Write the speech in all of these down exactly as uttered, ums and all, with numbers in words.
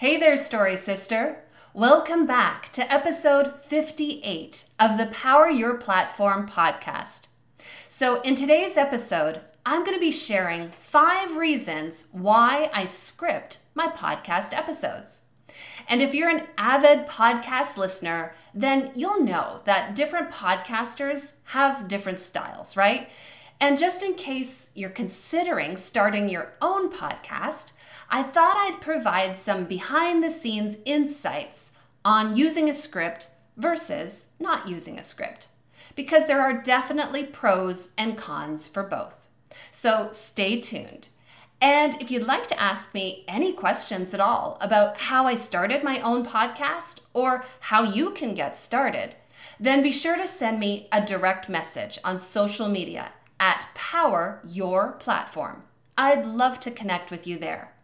Hey there, Story Sister. Welcome back to episode fifty-eight of the Power Your Platform podcast. So in today's episode, I'm going to be sharing five reasons why I script my podcast episodes. And if you're an avid podcast listener, then you'll know that different podcasters have different styles, right? And just in case you're considering starting your own podcast, I thought I'd provide some behind-the-scenes insights on using a script versus not using a script, because there are definitely pros and cons for both. So stay tuned. And if you'd like to ask me any questions at all about how I started my own podcast or how you can get started, then be sure to send me a direct message on social media at Power Your Platform. I'd love to connect with you there.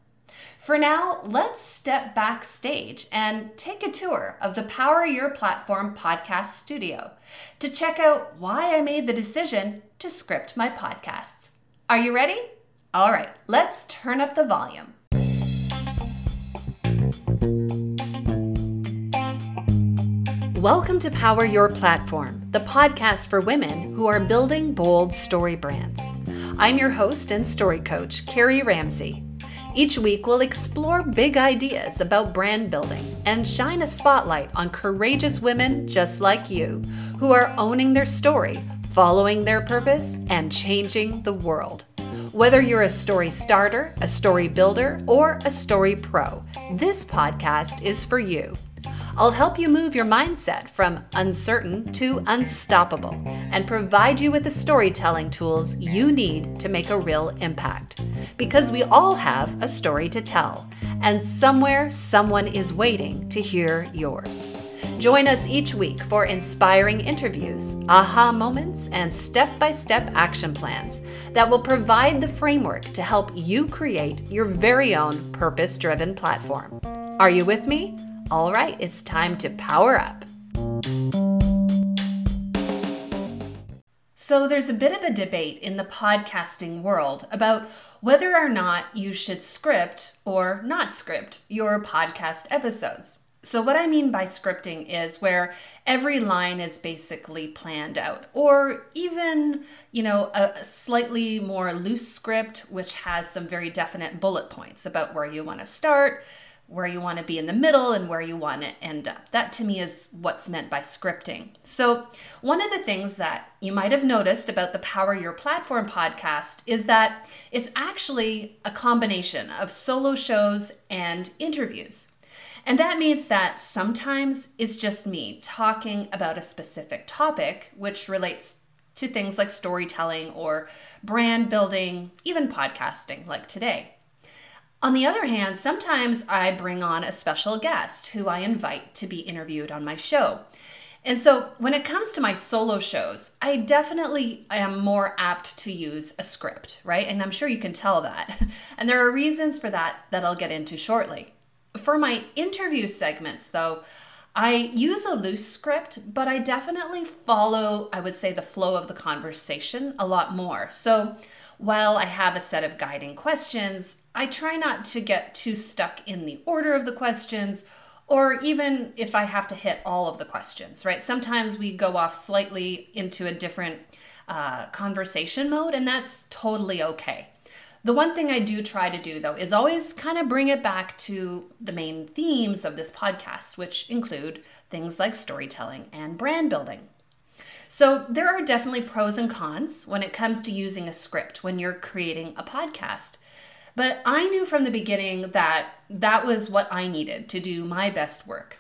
For now, let's step backstage and take a tour of the Power Your Platform podcast studio to check out why I made the decision to script my podcasts. Are you ready? All right, let's turn up the volume. Welcome to Power Your Platform, the podcast for women who are building bold story brands. I'm your host and story coach, Carrie Ramsey. Each week, we'll explore big ideas about brand building and shine a spotlight on courageous women just like you who are owning their story, following their purpose, and changing the world. Whether you're a story starter, a story builder, or a story pro, this podcast is for you. I'll help you move your mindset from uncertain to unstoppable and provide you with the storytelling tools you need to make a real impact. Because we all have a story to tell, and somewhere someone is waiting to hear yours. Join us each week for inspiring interviews, aha moments, and step-by-step action plans that will provide the framework to help you create your very own purpose-driven platform. Are you with me? All right, it's time to power up. So there's a bit of a debate in the podcasting world about whether or not you should script or not script your podcast episodes. So what I mean by scripting is where every line is basically planned out, or even, you know, a slightly more loose script, which has some very definite bullet points about where you want to start, where you want to be in the middle, and where you want to end up. That to me is what's meant by scripting. So one of the things that you might have noticed about the Power Your Platform podcast is that it's actually a combination of solo shows and interviews. And that means that sometimes it's just me talking about a specific topic, which relates to things like storytelling or brand building, even podcasting like today. On the other hand, sometimes I bring on a special guest who I invite to be interviewed on my show. And so when it comes to my solo shows, I definitely am more apt to use a script, right? And I'm sure you can tell that. And there are reasons for that that I'll get into shortly. For my interview segments, though, I use a loose script, but I definitely follow, I would say, the flow of the conversation a lot more. So while I have a set of guiding questions, I try not to get too stuck in the order of the questions, or even if I have to hit all of the questions, right? Sometimes we go off slightly into a different uh, conversation mode, and that's totally okay. The one thing I do try to do, though, is always kind of bring it back to the main themes of this podcast, which include things like storytelling and brand building. So there are definitely pros and cons when it comes to using a script when you're creating a podcast. But I knew from the beginning that that was what I needed to do my best work.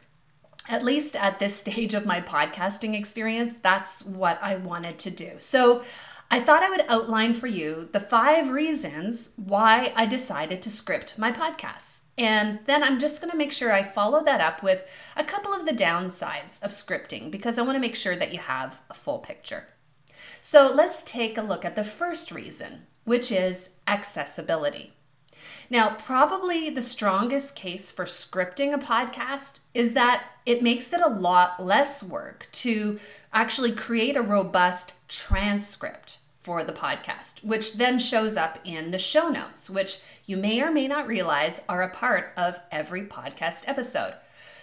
At least at this stage of my podcasting experience, that's what I wanted to do. So I thought I would outline for you the five reasons why I decided to script my podcasts. And then I'm just going to make sure I follow that up with a couple of the downsides of scripting, because I want to make sure that you have a full picture. So let's take a look at the first reason, which is accessibility. Now, probably the strongest case for scripting a podcast is that it makes it a lot less work to actually create a robust transcript for the podcast, which then shows up in the show notes, which you may or may not realize are a part of every podcast episode.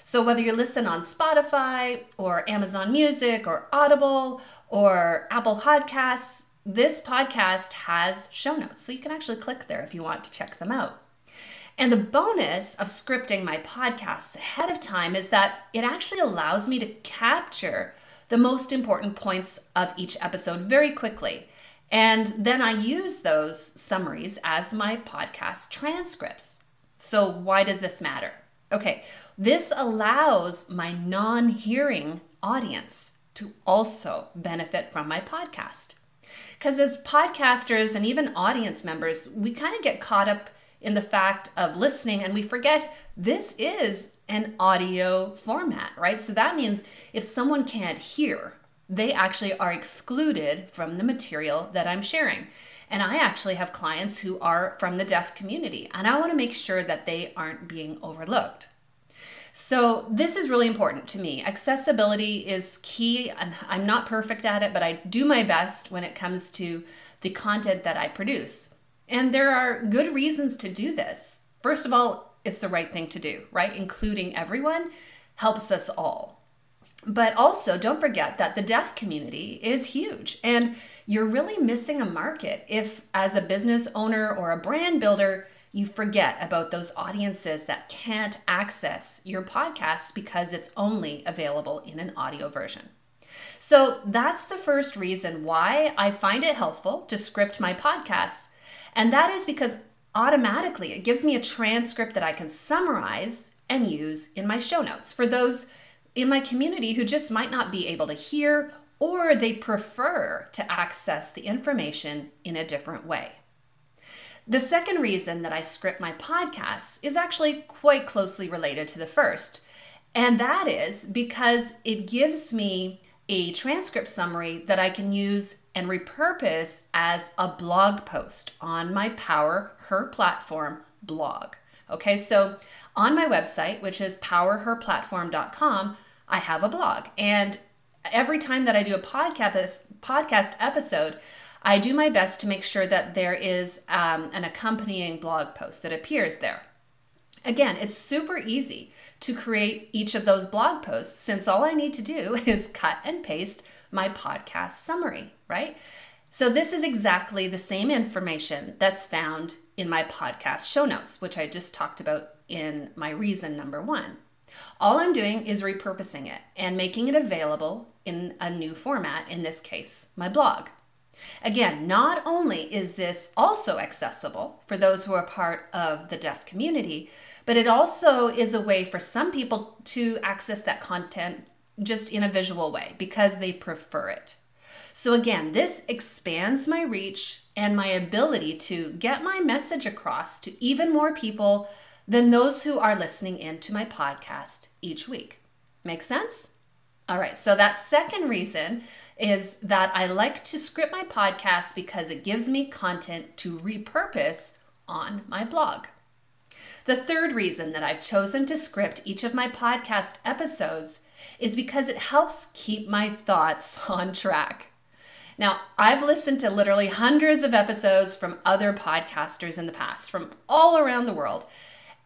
So whether you listen on Spotify or Amazon Music or Audible or Apple Podcasts, this podcast has show notes. So you can actually click there if you want to check them out. And the bonus of scripting my podcasts ahead of time is that it actually allows me to capture the most important points of each episode very quickly. And then I use those summaries as my podcast transcripts. So why does this matter? Okay, this allows my non-hearing audience to also benefit from my podcast. Because as podcasters and even audience members, we kind of get caught up in the fact of listening and we forget this is an audio format, right? So that means if someone can't hear, they actually are excluded from the material that I'm sharing. And I actually have clients who are from the deaf community, and I want to make sure that they aren't being overlooked. So this is really important to me. Accessibility is key. I'm not perfect at it, but I do my best when it comes to the content that I produce. And there are good reasons to do this. First of all, it's the right thing to do, right? Including everyone helps us all. But also, don't forget that the deaf community is huge, and you're really missing a market if, as a business owner or a brand builder, you forget about those audiences that can't access your podcast because it's only available in an audio version. So that's the first reason why I find it helpful to script my podcasts, and that is because automatically it gives me a transcript that I can summarize and use in my show notes for those in my community who just might not be able to hear, or they prefer to access the information in a different way. The second reason that I script my podcasts is actually quite closely related to the first, and that is because it gives me a transcript summary that I can use and repurpose as a blog post on my Power Her Platform blog. Okay, so on my website, which is power her platform dot com, I have a blog. And every time that I do a podcast podcast episode, I do my best to make sure that there is um, an accompanying blog post that appears there. Again, it's super easy to create each of those blog posts since all I need to do is cut and paste my podcast summary, right? So this is exactly the same information that's found in my podcast show notes, which I just talked about in my reason number one. All I'm doing is repurposing it and making it available in a new format, in this case, my blog. Again, not only is this also accessible for those who are part of the deaf community, but it also is a way for some people to access that content just in a visual way because they prefer it. So again, this expands my reach and my ability to get my message across to even more people than those who are listening in to my podcast each week. Make sense? All right, so that second reason is that I like to script my podcast because it gives me content to repurpose on my blog. The third reason that I've chosen to script each of my podcast episodes is because it helps keep my thoughts on track. Now, I've listened to literally hundreds of episodes from other podcasters in the past, from all around the world,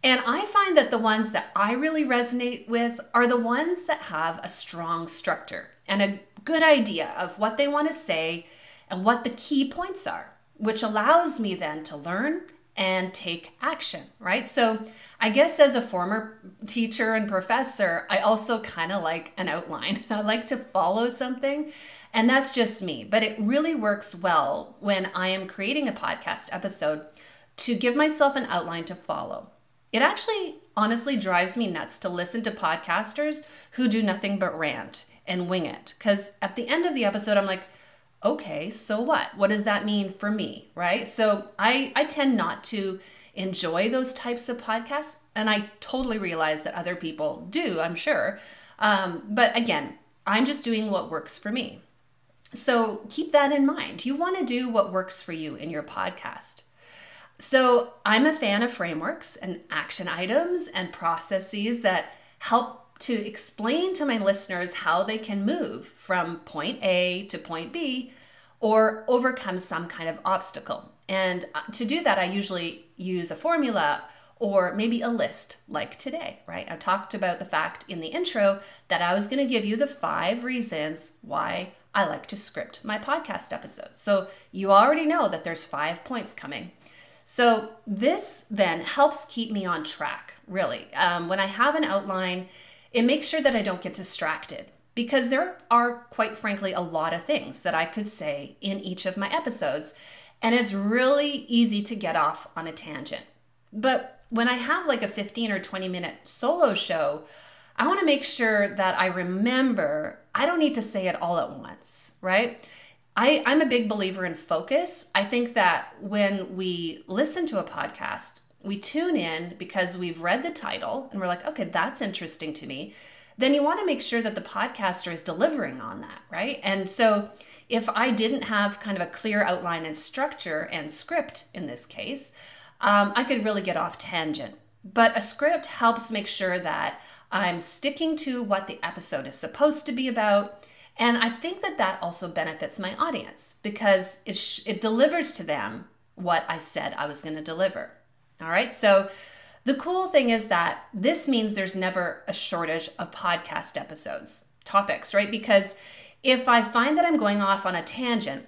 and I find that the ones that I really resonate with are the ones that have a strong structure and a good idea of what they want to say and what the key points are, which allows me then to learn and take action, right? So I guess as a former teacher and professor, I also kind of like an outline. I like to follow something, and that's just me. But it really works well when I am creating a podcast episode to give myself an outline to follow. It actually honestly drives me nuts to listen to podcasters who do nothing but rant and wing it, because at the end of the episode, I'm like, okay, so what? What does that mean for me, right? So I, I tend not to enjoy those types of podcasts, and I totally realize that other people do, I'm sure. Um, but again, I'm just doing what works for me. So keep that in mind. You want to do what works for you in your podcast. So I'm a fan of frameworks and action items and processes that help to explain to my listeners how they can move from point A to point B or overcome some kind of obstacle. And to do that, I usually use a formula or maybe a list like today, right? I talked about the fact in the intro that I was going to give you the five reasons why I like to script my podcast episodes. So you already know that there's five points coming. So this then helps keep me on track, really. Um, when I have an outline, it makes sure that I don't get distracted, because there are, quite frankly, a lot of things that I could say in each of my episodes, and it's really easy to get off on a tangent. But when I have like a fifteen or twenty minute solo show, I want to make sure that I remember I don't need to say it all at once, right? I, I'm a big believer in focus. I think that when we listen to a podcast, we tune in because we've read the title and we're like, okay, that's interesting to me. Then you want to make sure that the podcaster is delivering on that, right? And so if I didn't have kind of a clear outline and structure and script in this case, Um, I could really get off tangent. But a script helps make sure that I'm sticking to what the episode is supposed to be about. And I think that that also benefits my audience, because it, sh- it delivers to them what I said I was going to deliver. All right. So the cool thing is that this means there's never a shortage of podcast episodes, topics, right? Because if I find that I'm going off on a tangent,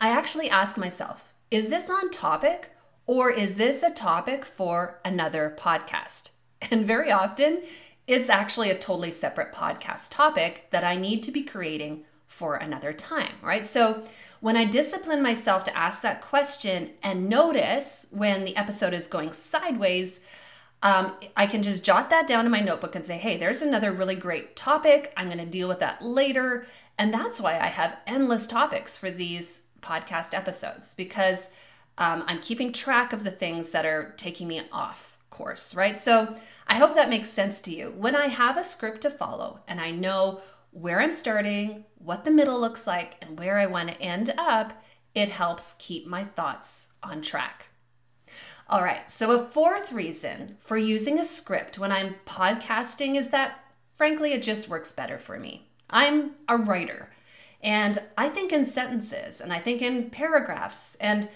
I actually ask myself, is this on topic? Or is this a topic for another podcast? And very often, it's actually a totally separate podcast topic that I need to be creating for another time, right? So when I discipline myself to ask that question and notice when the episode is going sideways, um, I can just jot that down in my notebook and say, hey, there's another really great topic. I'm going to deal with that later. And that's why I have endless topics for these podcast episodes, because Um, I'm keeping track of the things that are taking me off course, right? So I hope that makes sense to you. When I have a script to follow and I know where I'm starting, what the middle looks like, and where I want to end up, it helps keep my thoughts on track. All right, so a fourth reason for using a script when I'm podcasting is that, frankly, it just works better for me. I'm a writer, and I think in sentences, and I think in paragraphs, and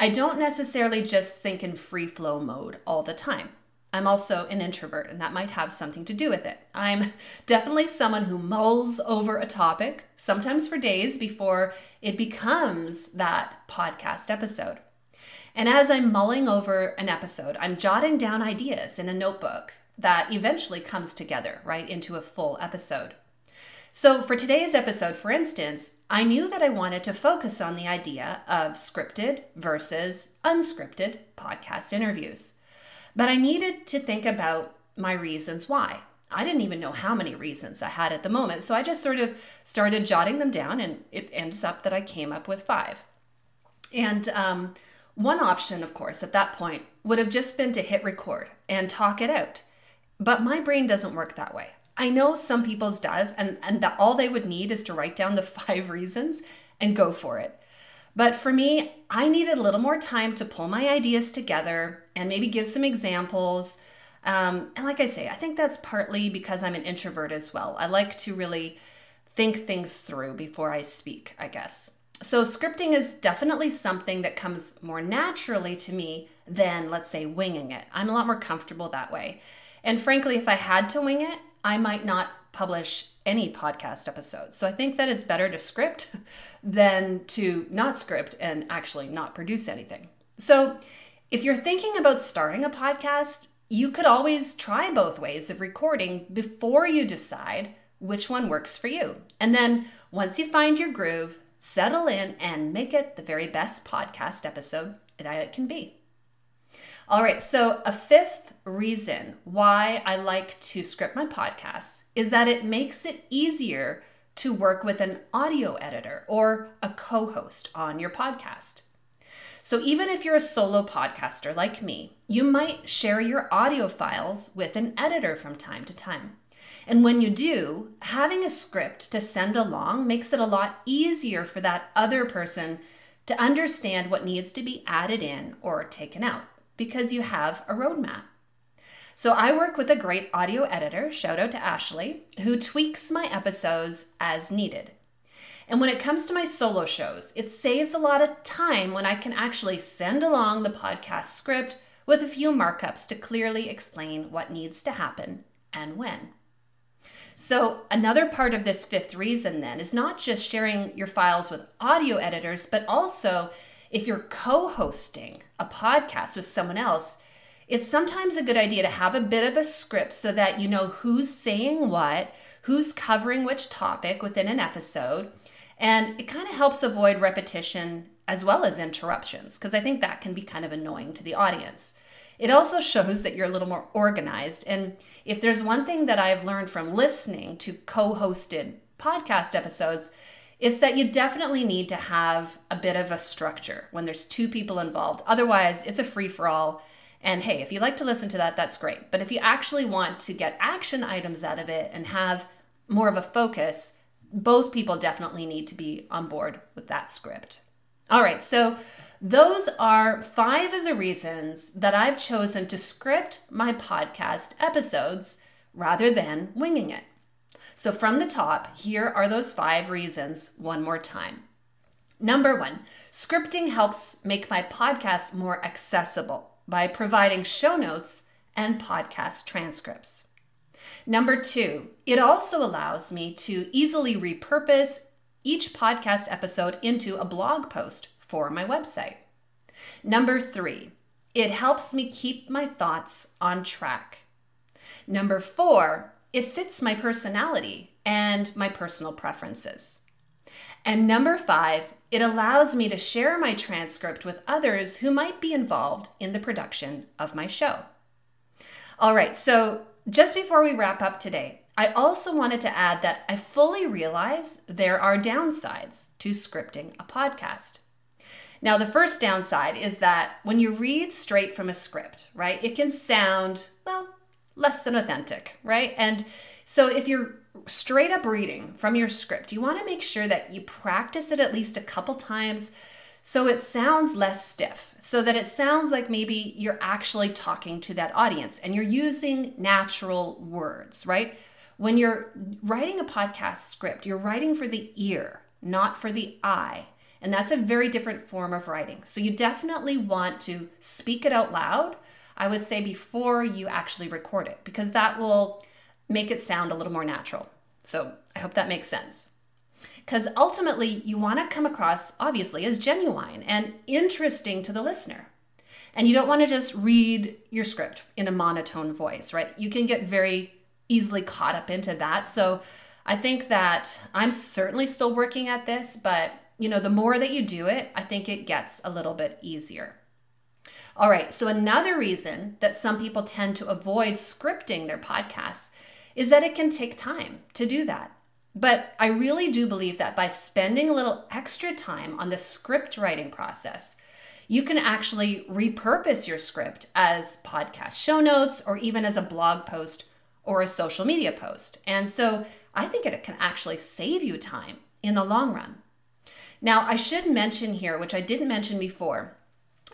I don't necessarily just think in free flow mode all the time. I'm also an introvert, and that might have something to do with it. I'm definitely someone who mulls over a topic, sometimes for days before it becomes that podcast episode. And as I'm mulling over an episode, I'm jotting down ideas in a notebook that eventually comes together, right, into a full episode. So for today's episode, for instance, I knew that I wanted to focus on the idea of scripted versus unscripted podcast interviews, but I needed to think about my reasons why. I didn't even know how many reasons I had at the moment, so I just sort of started jotting them down, and it ends up that I came up with five. And um, one option, of course, at that point would have just been to hit record and talk it out, but my brain doesn't work that way. I know some people's does, and, and that all they would need is to write down the five reasons and go for it. But for me, I needed a little more time to pull my ideas together and maybe give some examples. Um, and like I say, I think that's partly because I'm an introvert as well. I like to really think things through before I speak, I guess. So scripting is definitely something that comes more naturally to me than, let's say, winging it. I'm a lot more comfortable that way. And frankly, if I had to wing it, I might not publish any podcast episodes. So I think that it's better to script than to not script and actually not produce anything. So if you're thinking about starting a podcast, you could always try both ways of recording before you decide which one works for you. And then once you find your groove, settle in and make it the very best podcast episode that it can be. All right, so a fifth reason why I like to script my podcasts is that it makes it easier to work with an audio editor or a co-host on your podcast. So even if you're a solo podcaster like me, you might share your audio files with an editor from time to time. And when you do, having a script to send along makes it a lot easier for that other person to understand what needs to be added in or taken out, because you have a roadmap. So I work with a great audio editor, shout out to Ashley, who tweaks my episodes as needed. And when it comes to my solo shows, it saves a lot of time when I can actually send along the podcast script with a few markups to clearly explain what needs to happen and when. So another part of this fifth reason then is not just sharing your files with audio editors, but also if you're co-hosting a podcast with someone else, it's sometimes a good idea to have a bit of a script so that you know who's saying what, who's covering which topic within an episode, and it kind of helps avoid repetition as well as interruptions, because I think that can be kind of annoying to the audience. It also shows that you're a little more organized, and if there's one thing that I've learned from listening to co-hosted podcast episodes, it's that you definitely need to have a bit of a structure when there's two people involved. Otherwise, it's a free-for-all. And hey, if you like to listen to that, that's great. But if you actually want to get action items out of it and have more of a focus, both people definitely need to be on board with that script. All right, so those are five of the reasons that I've chosen to script my podcast episodes rather than winging it. So from the top, here are those five reasons one more time. Number one, scripting helps make my podcast more accessible by providing show notes and podcast transcripts. Number two, it also allows me to easily repurpose each podcast episode into a blog post for my website. Number three, it helps me keep my thoughts on track. Number four, it fits my personality and my personal preferences. And number five, it allows me to share my transcript with others who might be involved in the production of my show. All right, so just before we wrap up today, I also wanted to add that I fully realize there are downsides to scripting a podcast. Now, the first downside is that when you read straight from a script, right, it can sound, well, less than authentic, right? And so if you're straight up reading from your script, you want to make sure that you practice it at least a couple times so it sounds less stiff, so that it sounds like maybe you're actually talking to that audience and you're using natural words, right? When you're writing a podcast script, you're writing for the ear, not for the eye. And that's a very different form of writing. So you definitely want to speak it out loud, I would say, before you actually record it, because that will make it sound a little more natural. So I hope that makes sense. Because ultimately, you want to come across, obviously, as genuine and interesting to the listener. And you don't want to just read your script in a monotone voice, right? You can get very easily caught up into that. So I think that I'm certainly still working at this, but you know, the more that you do it, I think it gets a little bit easier. All right, so another reason that some people tend to avoid scripting their podcasts is that it can take time to do that. But I really do believe that by spending a little extra time on the script writing process, you can actually repurpose your script as podcast show notes or even as a blog post or a social media post. And so I think it can actually save you time in the long run. Now, I should mention here, which I didn't mention before,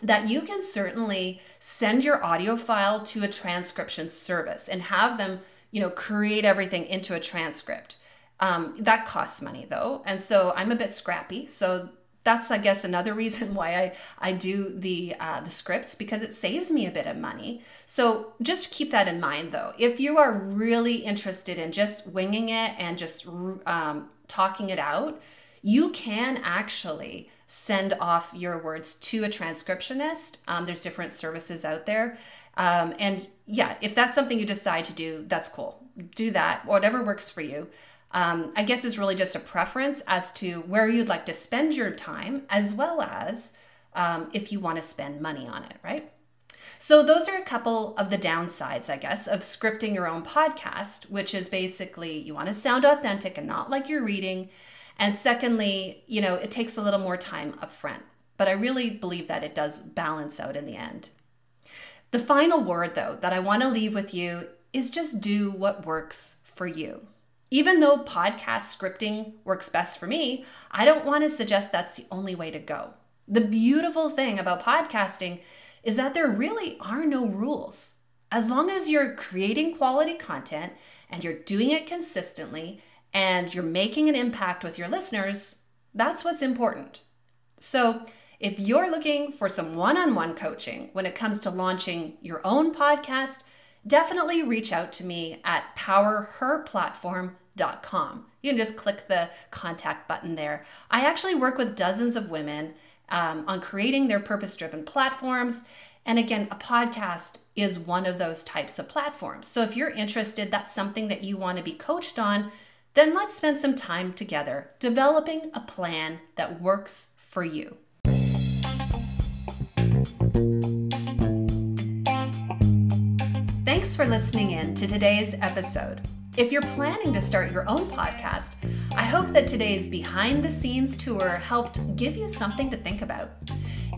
that you can certainly send your audio file to a transcription service and have them, you know, create everything into a transcript. Um, that costs money though. And so I'm a bit scrappy. So that's, I guess, another reason why I, I do the, uh, the scripts, because it saves me a bit of money. So just keep that in mind though. If you are really interested in just winging it and just um, talking it out, you can actually send off your words to a transcriptionist. Um, there's different services out there. Um, and yeah, if that's something you decide to do, that's cool. Do that, whatever works for you. Um, I guess it's really just a preference as to where you'd like to spend your time, as well as um, if you want to spend money on it, right? So those are a couple of the downsides, I guess, of scripting your own podcast, which is basically you want to sound authentic and not like you're reading. And secondly, you know, it takes a little more time up front, but I really believe that it does balance out in the end. The final word though, that I want to leave with you is just do what works for you. Even though podcast scripting works best for me, I don't want to suggest that's the only way to go. The beautiful thing about podcasting is that there really are no rules. As long as you're creating quality content and you're doing it consistently, and you're making an impact with your listeners, That's what's important. So if you're looking for some one-on-one coaching when it comes to launching your own podcast, definitely reach out to me at power her platform dot com. You can just click the contact button there. I actually work with dozens of women um, on creating their purpose-driven platforms. And again, a podcast is one of those types of platforms. So if you're interested, that's something that you want to be coached on, then let's spend some time together developing a plan that works for you. Thanks for listening in to today's episode. If you're planning to start your own podcast, I hope that today's behind-the-scenes tour helped give you something to think about.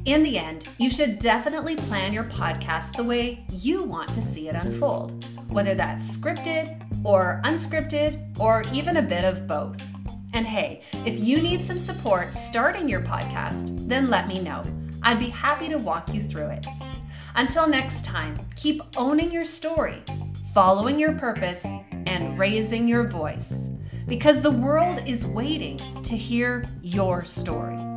In the end, you should definitely plan your podcast the way you want to see it unfold, whether that's scripted or unscripted or even a bit of both. And hey, if you need some support starting your podcast, then let me know. I'd be happy to walk you through it. Until next time, keep owning your story, following your purpose, and raising your voice, because the world is waiting to hear your story.